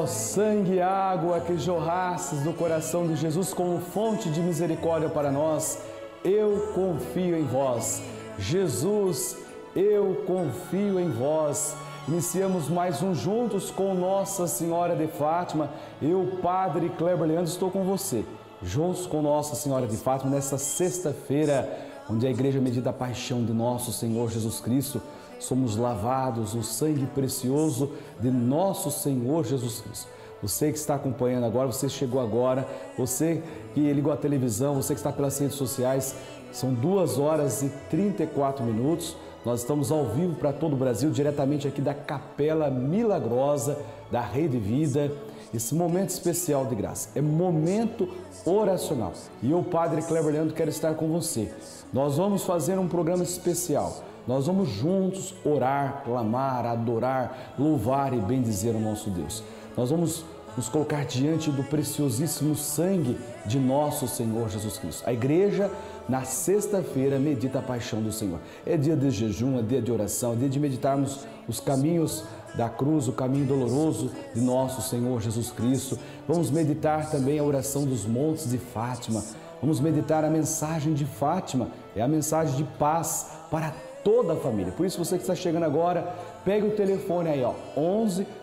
ó sangue e água que jorrastes do coração de Jesus como fonte de misericórdia para nós, eu confio em vós. Jesus, eu confio em vós. Iniciamos mais um Juntos com Nossa Senhora de Fátima. Eu, Padre Cleber Leandro, estou com você. Juntos com Nossa Senhora de Fátima, nesta sexta-feira, onde a Igreja medita a paixão de nosso Senhor Jesus Cristo, somos lavados no sangue precioso de nosso Senhor Jesus Cristo. Você que está acompanhando agora, você chegou agora, você que ligou a televisão, você que está pelas redes sociais, são 2h34. Nós estamos ao vivo para todo o Brasil, diretamente aqui da Capela Milagrosa, da Rede Vida. Esse momento especial de graça é momento oracional. E eu, Padre Cleber Leandro, quero estar com você. Nós vamos fazer um programa especial. Nós vamos juntos orar, clamar, adorar, louvar e bendizer o nosso Deus. Nós vamos nos colocar diante do preciosíssimo sangue de nosso Senhor Jesus Cristo. A igreja, na sexta-feira, medita a paixão do Senhor. É dia de jejum, é dia de oração, é dia de meditarmos os caminhos da cruz, o caminho doloroso de nosso Senhor Jesus Cristo. Vamos meditar também a oração dos montes de Fátima. Vamos meditar a mensagem de Fátima, é a mensagem de paz para toda a família. Por isso, você que está chegando agora, pegue o telefone aí, ó,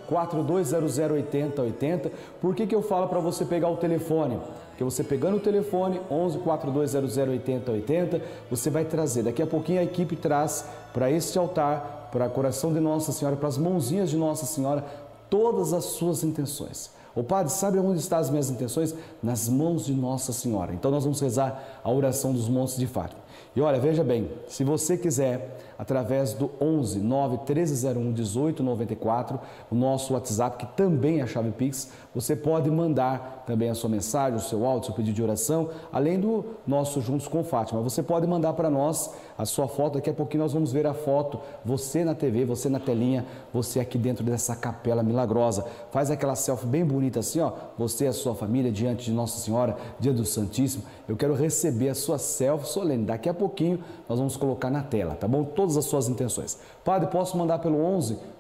11-4200-8080. Por que eu falo para você pegar o telefone? Porque você pegando o telefone, 11-4200-8080, você vai trazer. Daqui a pouquinho a equipe traz para este altar, para o coração de Nossa Senhora, para as mãozinhas de Nossa Senhora, todas as suas intenções. O Padre, sabe onde estão as minhas intenções? Nas mãos de Nossa Senhora. Então nós vamos rezar a oração dos montes de Fátima. E olha, veja bem, se você quiser, através do 11-9-1301-1894, o nosso WhatsApp, que também é a chave Pix, você pode mandar também a sua mensagem, o seu áudio, o seu pedido de oração, além do nosso Juntos com Fátima. Você pode mandar para nós a sua foto, daqui a pouquinho nós vamos ver a foto, você na TV, você na telinha, você aqui dentro dessa Capela Milagrosa. Faz aquela selfie bem bonita assim, ó, você e a sua família diante de Nossa Senhora, dia do Santíssimo. Eu quero receber a sua selfie solene, daqui a pouquinho nós vamos colocar na tela, tá bom? Todas as suas intenções. Padre, posso mandar pelo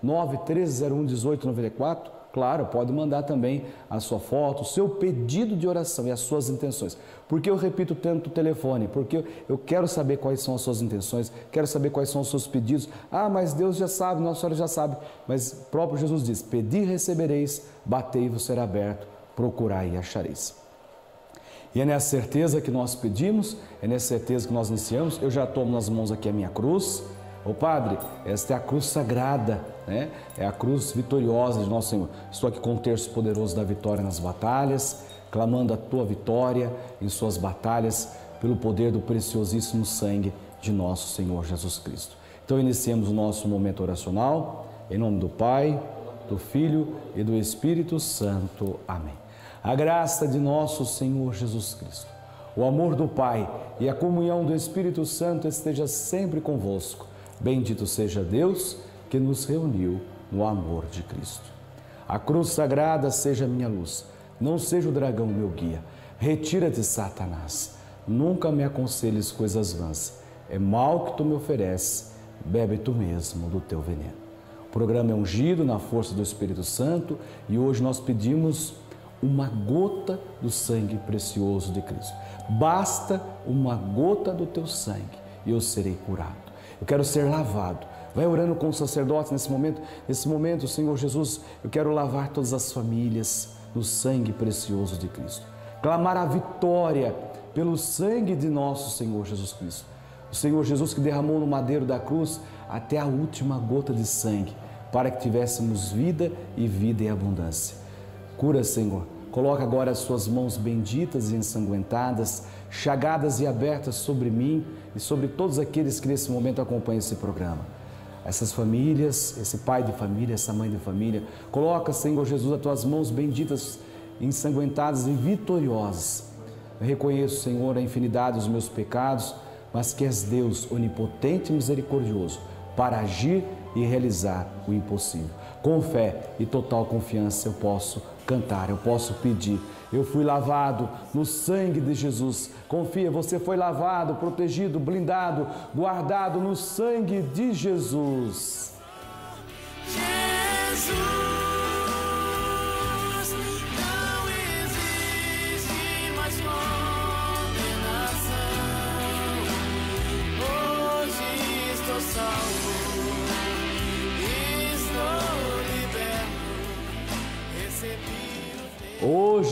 11-9-1301-1894? Claro, pode mandar também a sua foto, o seu pedido de oração e as suas intenções. Por que eu repito tanto o telefone? Porque eu quero saber quais são as suas intenções, quero saber quais são os seus pedidos. Ah, mas Deus já sabe, Nossa Senhora já sabe. Mas próprio Jesus diz, pedi recebereis, batei e vos será aberto, procurai e achareis. E é nessa certeza que nós pedimos, é nessa certeza que nós iniciamos. Eu já tomo nas mãos aqui a minha cruz. Ô Padre, esta é a cruz sagrada, né? É a cruz vitoriosa de Nosso Senhor. Estou aqui com o terço poderoso da vitória nas batalhas, clamando a tua vitória em suas batalhas, pelo poder do preciosíssimo sangue de Nosso Senhor Jesus Cristo. Então iniciemos o nosso momento oracional, em nome do Pai, do Filho e do Espírito Santo. Amém. A graça de nosso Senhor Jesus Cristo, o amor do Pai e a comunhão do Espírito Santo esteja sempre convosco. Bendito seja Deus que nos reuniu no amor de Cristo. A cruz sagrada seja minha luz, não seja o dragão meu guia. Retira-te, Satanás, nunca me aconselhes coisas vãs. É mal que tu me ofereces, bebe tu mesmo do teu veneno. O programa é ungido na força do Espírito Santo e hoje nós pedimos uma gota do sangue precioso de Cristo. Basta uma gota do teu sangue e eu serei curado. Eu quero ser lavado. Vai orando com o sacerdote nesse momento. Nesse momento, Senhor Jesus, eu quero lavar todas as famílias no sangue precioso de Cristo. Clamar a vitória pelo sangue de nosso Senhor Jesus Cristo. O Senhor Jesus que derramou no madeiro da cruz até a última gota de sangue, para que tivéssemos vida e vida em abundância. Cura, Senhor. Coloca agora as suas mãos benditas e ensanguentadas, chagadas e abertas sobre mim e sobre todos aqueles que nesse momento acompanham esse programa. Essas famílias, esse pai de família, essa mãe de família. Coloca, Senhor Jesus, as tuas mãos benditas, ensanguentadas e vitoriosas. Eu reconheço, Senhor, a infinidade dos meus pecados, mas que és Deus onipotente e misericordioso para agir e realizar o impossível. Com fé e total confiança eu posso cantar, eu posso pedir. Eu fui lavado no sangue de Jesus. Confia, você foi lavado, protegido, blindado, guardado no sangue de Jesus. Jesus.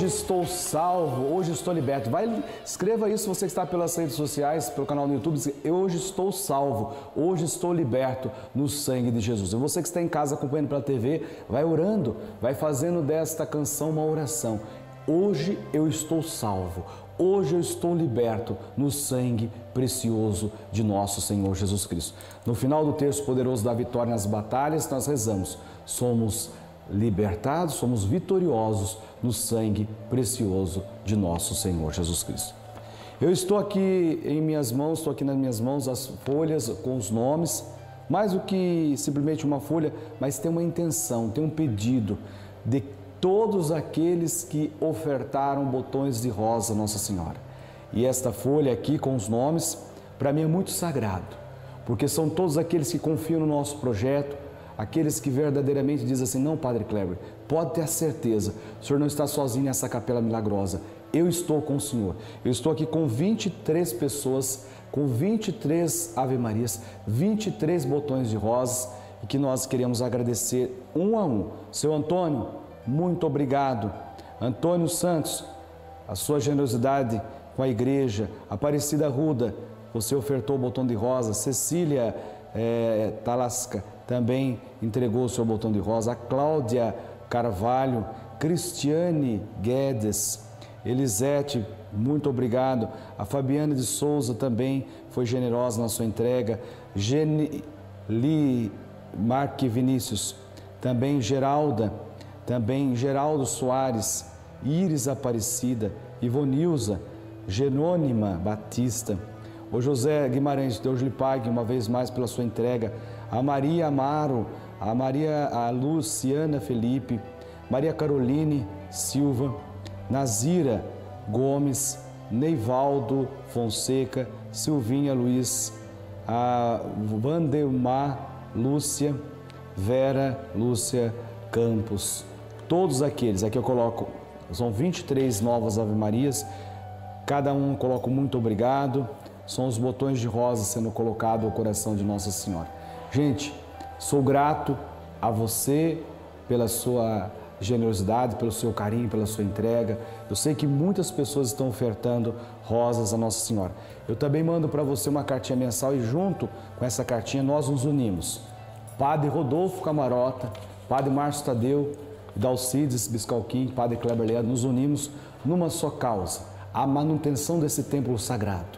hoje estou salvo, hoje estou liberto. Vai, escreva isso, você que está pelas redes sociais, pelo canal no YouTube, eu hoje estou salvo, hoje estou liberto no sangue de Jesus. E você que está em casa acompanhando pela TV, vai orando, vai fazendo desta canção uma oração. Hoje eu estou salvo, hoje eu estou liberto no sangue precioso de nosso Senhor Jesus Cristo. No final do terço poderoso da vitória nas batalhas, nós rezamos, somos libertados, somos vitoriosos no sangue precioso de nosso Senhor Jesus Cristo. Eu estou aqui em minhas mãos, estou aqui nas minhas mãos as folhas com os nomes, mais do que simplesmente uma folha, mas tem uma intenção, tem um pedido de todos aqueles que ofertaram botões de rosa a Nossa Senhora. E esta folha aqui com os nomes, para mim é muito sagrado, porque são todos aqueles que confiam no nosso projeto, aqueles que verdadeiramente dizem assim, não, Padre Cleber, pode ter a certeza, o senhor não está sozinho nessa Capela Milagrosa, eu estou com o senhor. Eu estou aqui com 23 pessoas, com 23 Ave Marias, 23 botões de rosas, e que nós queremos agradecer um a um. Seu Antônio, muito obrigado. Antônio Santos, a sua generosidade com a igreja. Aparecida Ruda, você ofertou o botão de rosa. Cecília Talasca também entregou o seu botão de rosa. A Cláudia Carvalho, Cristiane Guedes, Elisete, muito obrigado. A Fabiana de Souza também foi generosa na sua entrega. Geni Marque Vinícius, também Geralda, também Geraldo Soares, Iris Aparecida, Ivonilza, Jerônima Batista, o José Guimarães, Deus lhe pague uma vez mais pela sua entrega, a Maria Amaro, a Luciana Felipe, Maria Caroline Silva, Nazira Gomes, Neivaldo Fonseca, Silvinha Luiz, a Vandemar Lúcia, Vera Lúcia Campos, todos aqueles, aqui eu coloco, são 23 novas Ave Marias, cada um eu coloco muito obrigado, são os botões de rosa sendo colocado ao coração de Nossa Senhora. Gente, sou grato a você pela sua generosidade, pelo seu carinho, pela sua entrega. Eu sei que muitas pessoas estão ofertando rosas a Nossa Senhora. Eu também mando para você uma cartinha mensal e junto com essa cartinha nós nos unimos. Padre Rodolfo Camarota, Padre Márcio Tadeu, Dalcides Biscalquim, Padre Cleber Leandro, nos unimos numa só causa, a manutenção desse templo sagrado,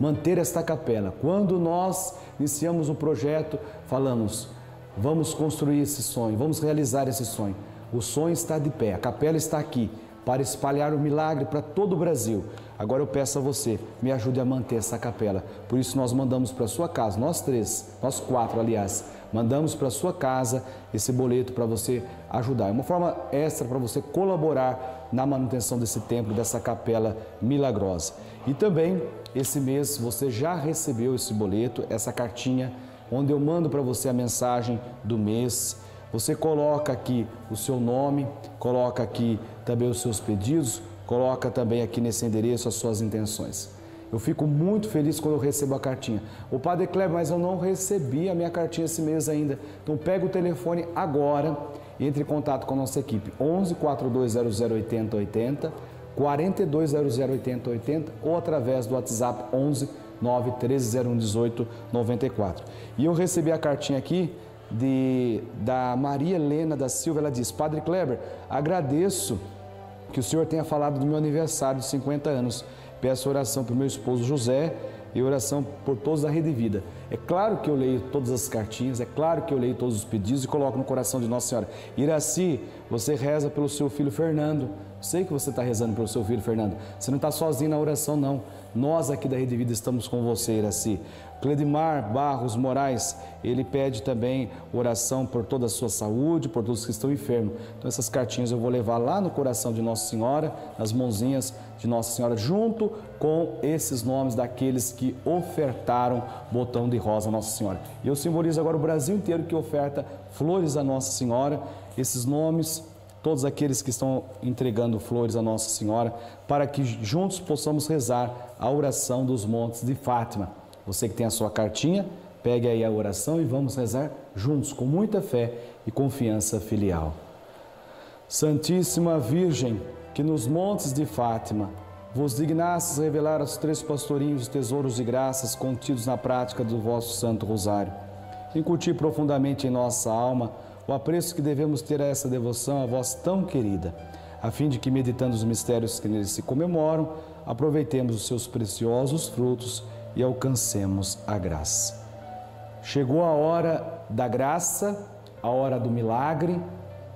manter esta capela. Quando nós iniciamos o projeto, falamos, vamos construir esse sonho, vamos realizar esse sonho. O sonho está de pé, a capela está aqui para espalhar o milagre para todo o Brasil. Agora eu peço a você, me ajude a manter essa capela. Por isso nós mandamos para a sua casa, nós quatro, aliás, mandamos para a sua casa esse boleto para você ajudar. É uma forma extra para você colaborar na manutenção desse templo, dessa capela milagrosa. E também, esse mês, você já recebeu esse boleto, essa cartinha, onde eu mando para você a mensagem do mês. Você coloca aqui o seu nome, coloca aqui também os seus pedidos, coloca também aqui nesse endereço as suas intenções. Eu fico muito feliz quando eu recebo a cartinha. O Padre Cleber, mas eu não recebi a minha cartinha esse mês ainda. Então pega o telefone agora e entre em contato com a nossa equipe. 11 4200 8080, 4200 8080 ou através do WhatsApp 11 91301 18 94. E eu recebi a cartinha aqui da Maria Helena da Silva. Ela diz, Padre Cleber, agradeço que o senhor tenha falado do meu aniversário de 50 anos. Peço oração para o meu esposo José e oração por todos da Rede Vida. É claro que eu leio todas as cartinhas, é claro que eu leio todos os pedidos e coloco no coração de Nossa Senhora. Iraci, você reza pelo seu filho Fernando. Sei que você está rezando pelo seu filho Fernando. Você não está sozinho na oração, não. Nós aqui da Rede Vida estamos com você, Iraci. Cledimar Barros Moraes, ele pede também oração por toda a sua saúde, por todos que estão enfermos. Então essas cartinhas eu vou levar lá no coração de Nossa Senhora, nas mãozinhas de Nossa Senhora, junto com esses nomes daqueles que ofertaram botão de rosa a Nossa Senhora. E eu simbolizo agora o Brasil inteiro que oferta flores a Nossa Senhora, esses nomes, todos aqueles que estão entregando flores a Nossa Senhora, para que juntos possamos rezar a oração dos Montes de Fátima. Você que tem a sua cartinha, pegue aí a oração e vamos rezar juntos, com muita fé e confiança filial. Santíssima Virgem, que nos montes de Fátima vos dignastes revelar aos três pastorinhos os tesouros de graças contidos na prática do vosso Santo Rosário. Incutir profundamente em nossa alma o apreço que devemos ter a essa devoção a vós tão querida, a fim de que, meditando os mistérios que neles se comemoram, aproveitemos os seus preciosos frutos e alcancemos a graça. Chegou a hora da graça, a hora do milagre,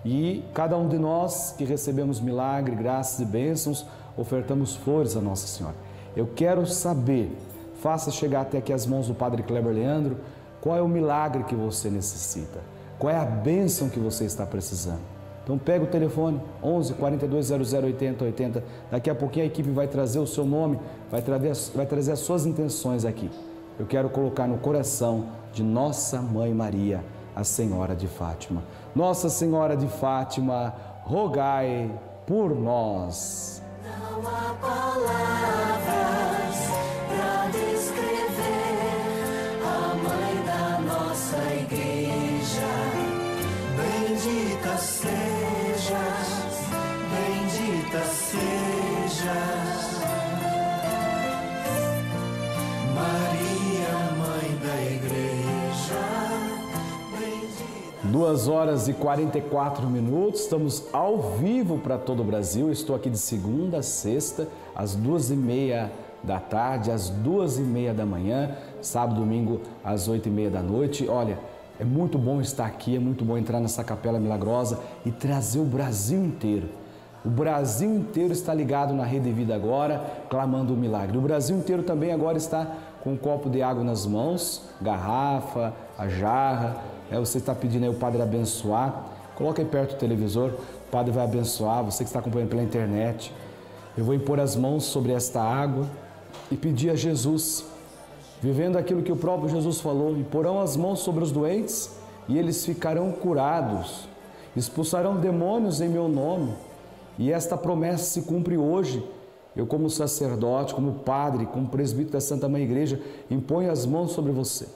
e cada um de nós que recebemos milagre, graças e bênçãos, ofertamos flores a Nossa Senhora. Eu quero saber, faça chegar até aqui as mãos do Padre Cleber Leandro, qual é o milagre que você necessita, qual é a bênção que você está precisando. Então pega o telefone, 11 42 00 80 80, daqui a pouquinho a equipe vai trazer o seu nome, vai trazer as suas intenções aqui. Eu quero colocar no coração de Nossa Mãe Maria, a Senhora de Fátima. Nossa Senhora de Fátima, rogai por nós. Não há palavras para descrever a Mãe da nossa Igreja. Bendita sejas, Maria, Mãe da Igreja. Bendita... 2h44, estamos ao vivo para todo o Brasil. Estou aqui de segunda a sexta, às 14h30 da tarde, às 14h30 da manhã, sábado, domingo, às 20h30 da noite. Olha, é muito bom estar aqui, é muito bom entrar nessa Capela Milagrosa e trazer o Brasil inteiro. O Brasil inteiro está ligado na Rede Vida agora, clamando o milagre. O Brasil inteiro também agora está com um copo de água nas mãos, garrafa, a jarra. Você está pedindo aí o Padre abençoar. Coloca aí perto do televisor, o Padre vai abençoar. Você que está acompanhando pela internet, eu vou impor as mãos sobre esta água e pedir a Jesus, vivendo aquilo que o próprio Jesus falou, e porão as mãos sobre os doentes e eles ficarão curados, expulsarão demônios em meu nome. E esta promessa se cumpre hoje. Eu, como sacerdote, como padre, como presbítero da Santa Mãe Igreja, imponho as mãos sobre você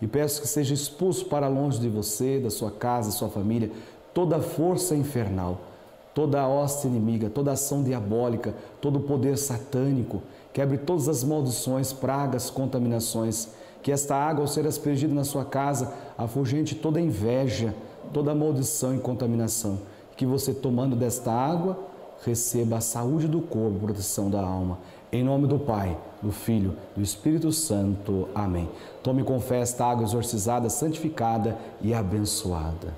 e peço que seja expulso para longe de você, da sua casa, da sua família, toda força infernal, toda hoste inimiga, toda ação diabólica, todo poder satânico. Quebre todas as maldições, pragas, contaminações. Que esta água, ao ser aspergida na sua casa, afugente toda inveja, toda maldição e contaminação. Que você, tomando desta água, receba a saúde do corpo, proteção da alma. Em nome do Pai, do Filho, do Espírito Santo. Amém. Tome com fé esta água exorcizada, santificada e abençoada.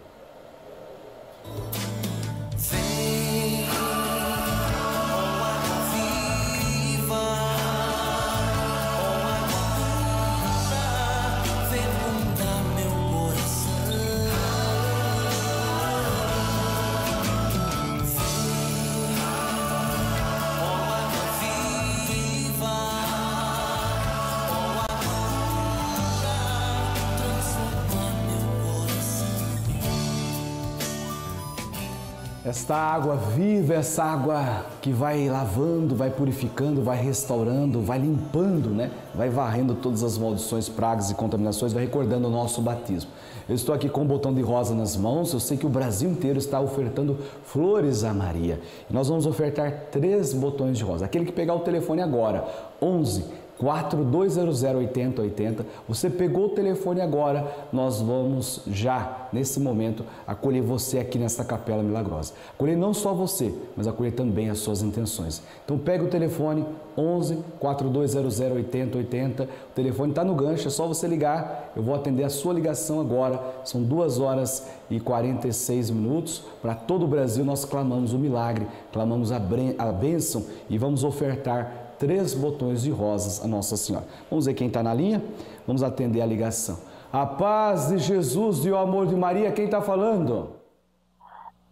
Esta água viva, essa água que vai lavando, vai purificando, vai restaurando, vai limpando, né? Vai varrendo todas as maldições, pragas e contaminações, vai recordando o nosso batismo. Eu estou aqui com um botão de rosa nas mãos, eu sei que o Brasil inteiro está ofertando flores a Maria. E nós vamos ofertar 3 botões de rosa. Aquele que pegar o telefone agora, 11 4200 8080, você pegou o telefone agora, nós vamos já, nesse momento, acolher você aqui nessa Capela Milagrosa. Acolher não só você, mas acolher também as suas intenções. Então pega o telefone, 11 4200 8080, o telefone está no gancho, é só você ligar, eu vou atender a sua ligação agora. São 2h46, para todo o Brasil nós clamamos o milagre, clamamos a bênção e vamos ofertar 3 botões de rosas a Nossa Senhora. Vamos ver quem está na linha? Vamos atender a ligação. A paz de Jesus e o amor de Maria, quem está falando?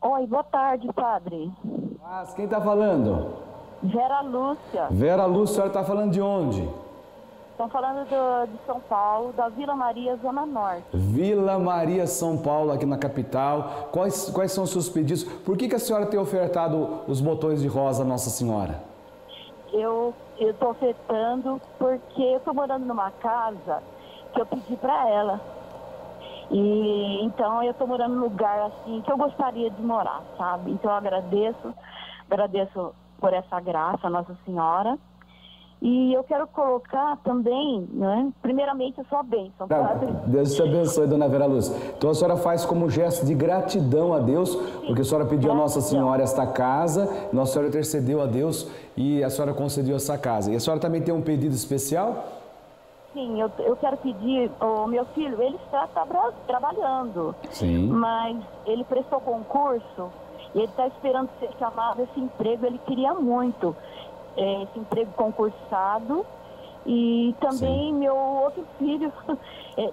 Oi, boa tarde, padre. Paz, quem está falando? Vera Lúcia. Vera Lúcia, a senhora está falando de onde? Estou falando de São Paulo, da Vila Maria, Zona Norte. Vila Maria, São Paulo, aqui na capital. Quais são os seus pedidos? Por que a senhora tem ofertado os botões de rosa a Nossa Senhora? Eu estou ofertando porque eu estou morando numa casa que eu pedi para ela. E então eu estou morando num lugar assim que eu gostaria de morar, sabe? Então eu agradeço Agradeço por essa graça, Nossa Senhora. E eu quero colocar também, né, primeiramente, a sua bênção, Padre. Deus te abençoe, Dona Vera Luz. Então a senhora faz como gesto de gratidão a Deus, porque a senhora pediu a Nossa Senhora esta casa, Nossa Senhora intercedeu a Deus e a senhora concedeu essa casa. E a senhora também tem um pedido especial? Sim, eu quero pedir, o meu filho, ele está trabalhando, sim, mas ele prestou concurso e ele está esperando ser chamado esse emprego, ele queria muito esse emprego concursado. E também, sim, meu outro filho,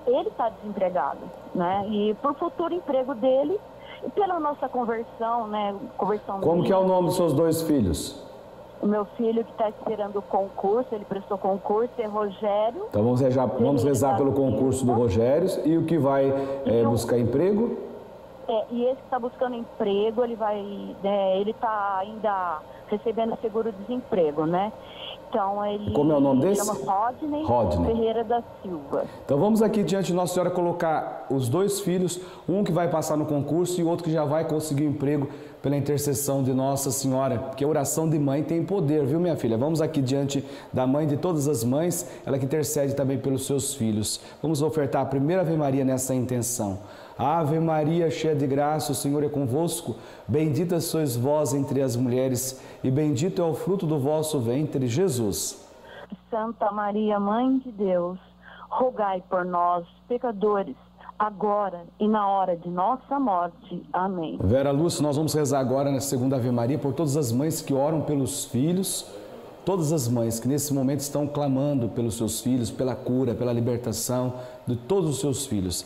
ele está desempregado, né? E para o futuro emprego dele, e pela nossa conversão, né? Conversão. Como que é o nome dos seus dois filhos? O meu filho que está esperando o concurso, ele prestou concurso, é Rogério. Então vamos rezar pelo concurso do Rogério. E o que vai buscar emprego? E esse que está buscando emprego, ele vai, ele está ainda recebendo seguro-desemprego, né? Então ele... Como é o nome desse? Chama Rodney Ferreira da Silva. Então vamos aqui diante de Nossa Senhora colocar os dois filhos, um que vai passar no concurso e outro que já vai conseguir emprego pela intercessão de Nossa Senhora, porque a oração de mãe tem poder, viu, minha filha? Vamos aqui diante da mãe de todas as mães, ela que intercede também pelos seus filhos. Vamos ofertar a primeira Ave Maria nessa intenção. Ave Maria, cheia de graça, o Senhor é convosco, bendita sois vós entre as mulheres e bendito é o fruto do vosso ventre, Jesus. Santa Maria, Mãe de Deus, rogai por nós, pecadores, agora e na hora de nossa morte. Amém. Vera Lúcia, nós vamos rezar agora na segunda Ave Maria por todas as mães que oram pelos filhos, todas as mães que nesse momento estão clamando pelos seus filhos, pela cura, pela libertação de todos os seus filhos.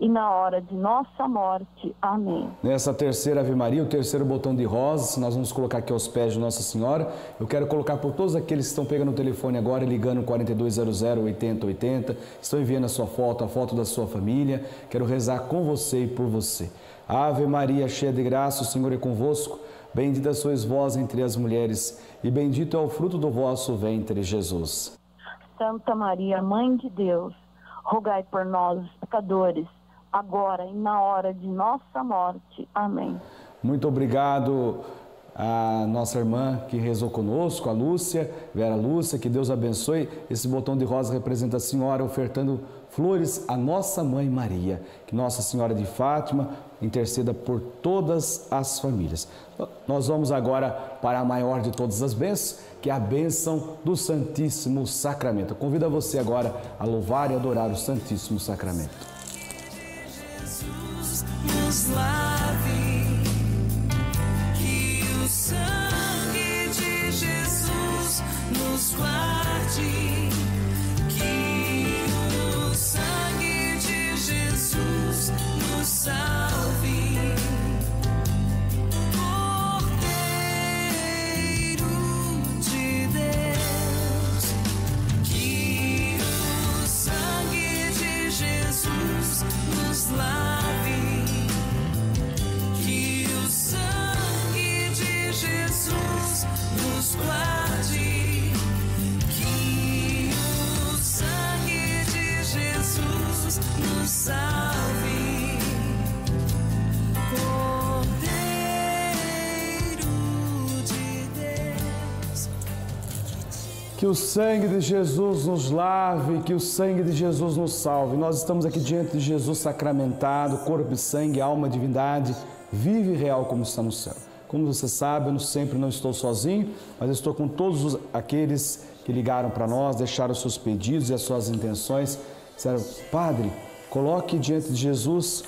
e na hora de nossa morte. Amém. Nessa terceira Ave Maria, o terceiro botão de rosas, nós vamos colocar aqui aos pés de Nossa Senhora. Eu quero colocar por todos aqueles que estão pegando o telefone agora, ligando 4200-8080, estão enviando a foto da sua família. Quero rezar com você e por você. Ave Maria, cheia de graça, o Senhor é convosco. Bendita sois vós entre as mulheres e bendito é o fruto do vosso ventre, Jesus. Santa Maria, Mãe de Deus, rogai por nós, os pecadores, agora e na hora de nossa morte. Amém. Muito obrigado à nossa irmã que rezou conosco, a Lúcia, Vera Lúcia, que Deus abençoe. Esse botão de rosa representa a senhora ofertando flores à nossa mãe Maria. Que Nossa Senhora de Fátima interceda por todas as famílias. Nós vamos agora para a maior de todas as bênçãos, que é a bênção do Santíssimo Sacramento. Eu convido a você agora a louvar e adorar o Santíssimo Sacramento. Que Jesus nos lave, que o sangue de Jesus nos guarde, que o sangue de Jesus nos salve. Nos lave, que o sangue de Jesus nos guarde, que o sangue de Jesus nos salve. Cordeiro de Deus, que o sangue de Jesus nos lave, que o sangue de Jesus nos salve. Nós estamos aqui diante de Jesus sacramentado, corpo e sangue, alma, divindade, vive e real como está no céu. Como você sabe, eu sempre não estou sozinho, mas estou com todos aqueles que ligaram para nós, deixaram os seus pedidos e as suas intenções. Disseram, Padre, coloque diante de Jesus,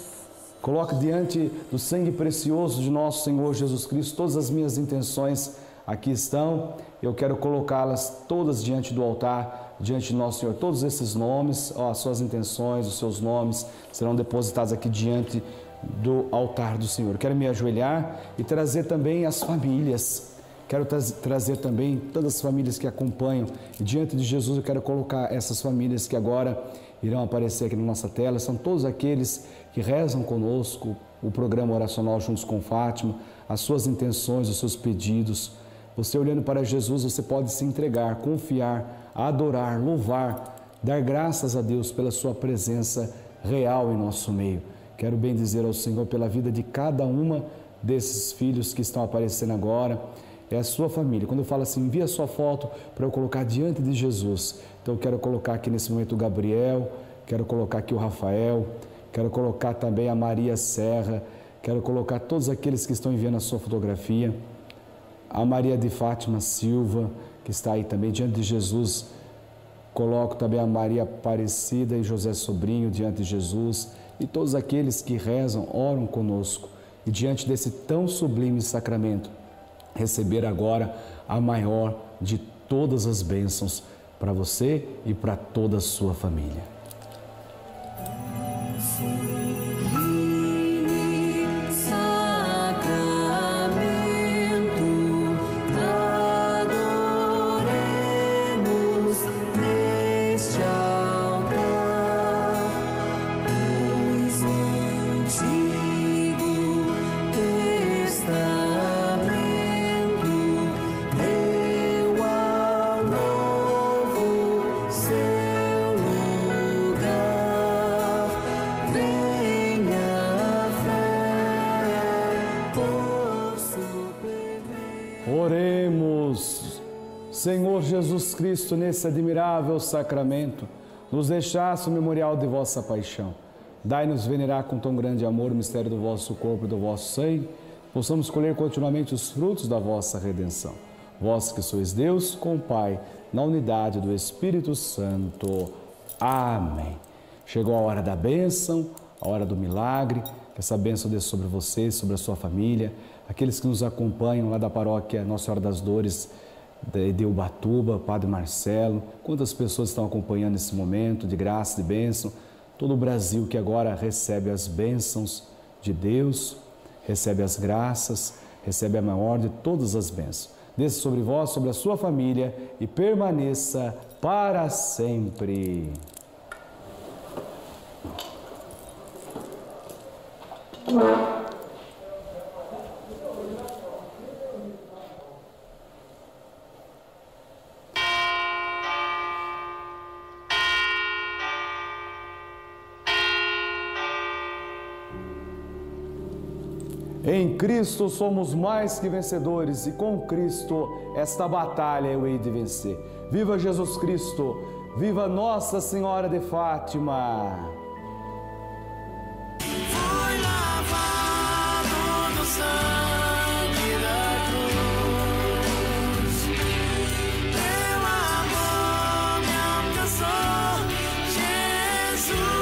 coloque diante do sangue precioso de nosso Senhor Jesus Cristo todas as minhas intenções. Aqui estão, eu quero colocá-las todas diante do altar, diante de Nosso Senhor. Todos esses nomes, as suas intenções, os seus nomes serão depositados aqui diante do altar do Senhor. Quero me ajoelhar e trazer também as famílias. Quero trazer também todas as famílias que acompanham. E diante de Jesus eu quero colocar essas famílias que agora irão aparecer aqui na nossa tela. São todos aqueles que rezam conosco, o programa oracional Juntos com Fátima, as suas intenções, os seus pedidos. Você olhando para Jesus, você pode se entregar, confiar, adorar, louvar, dar graças a Deus pela sua presença real em nosso meio. Quero bendizer ao Senhor pela vida de cada uma desses filhos que estão aparecendo agora. É a sua família. Quando eu falo assim, envia a sua foto para eu colocar diante de Jesus. Então eu quero colocar aqui nesse momento o Gabriel, quero colocar aqui o Rafael, quero colocar também a Maria Serra, quero colocar todos aqueles que estão enviando a sua fotografia. A Maria de Fátima Silva, que está aí também diante de Jesus. Coloco também a Maria Aparecida e José Sobrinho diante de Jesus. E todos aqueles que rezam, oram conosco. E diante desse tão sublime sacramento, receber agora a maior de todas as bênçãos para você e para toda a sua família. Senhor Jesus Cristo, nesse admirável sacramento, nos deixaste o memorial de vossa paixão. Dai-nos venerar com tão grande amor o mistério do vosso corpo e do vosso sangue, possamos colher continuamente os frutos da vossa redenção. Vós que sois Deus com o Pai, na unidade do Espírito Santo. Amém. Chegou a hora da bênção, a hora do milagre. Que essa bênção dê sobre você, sobre a sua família, aqueles que nos acompanham lá da paróquia Nossa Senhora das Dores, de Ubatuba, Padre Marcelo, quantas pessoas estão acompanhando esse momento de graça, de bênção, todo o Brasil que agora recebe as bênçãos de Deus, recebe as graças, recebe a maior de todas as bênçãos. Desça sobre vós, sobre a sua família e permaneça para sempre. Em Cristo somos mais que vencedores e com Cristo esta batalha eu hei de vencer. Viva Jesus Cristo! Viva Nossa Senhora de Fátima! Foi lavado no sangue da cruz, pela mão me alcançou Jesus.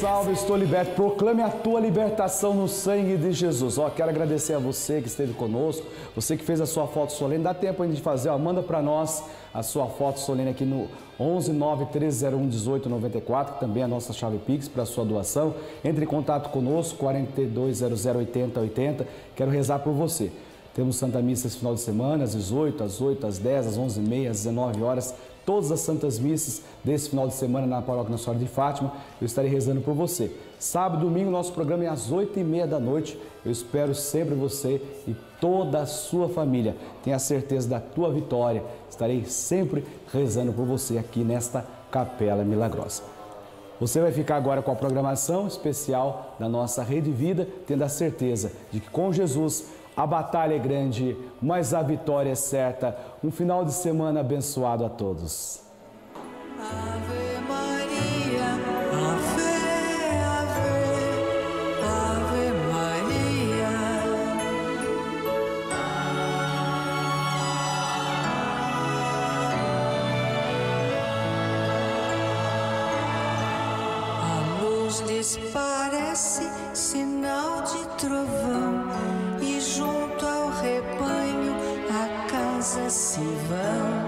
Salve, estou liberto. Proclame a tua libertação no sangue de Jesus. Ó, quero agradecer a você que esteve conosco, você que fez a sua foto solene. Dá tempo ainda de fazer, ó, manda para nós a sua foto solene aqui no 11 9 1301 1894, que também é a nossa chave Pix para a sua doação. Entre em contato conosco, 4200 8080. Quero rezar por você. Temos Santa Missa esse final de semana, às 18, às 8, às 10, às 11h30, às 19 horas. Todas as Santas Missas desse final de semana na Paróquia Nossa Senhora de Fátima, eu estarei rezando por você. Sábado e domingo, nosso programa é às 20h30 da noite. Eu espero sempre você e toda a sua família. Tenha certeza da tua vitória. Estarei sempre rezando por você aqui nesta Capela Milagrosa. Você vai ficar agora com a programação especial da nossa Rede Vida, tendo a certeza de que com Jesus a batalha é grande, mas a vitória é certa. Um final de semana abençoado a todos. Ave Maria, ave, ave Maria. A luz desparece, sinal de trovão. Junto ao rebanho, a casa se vão.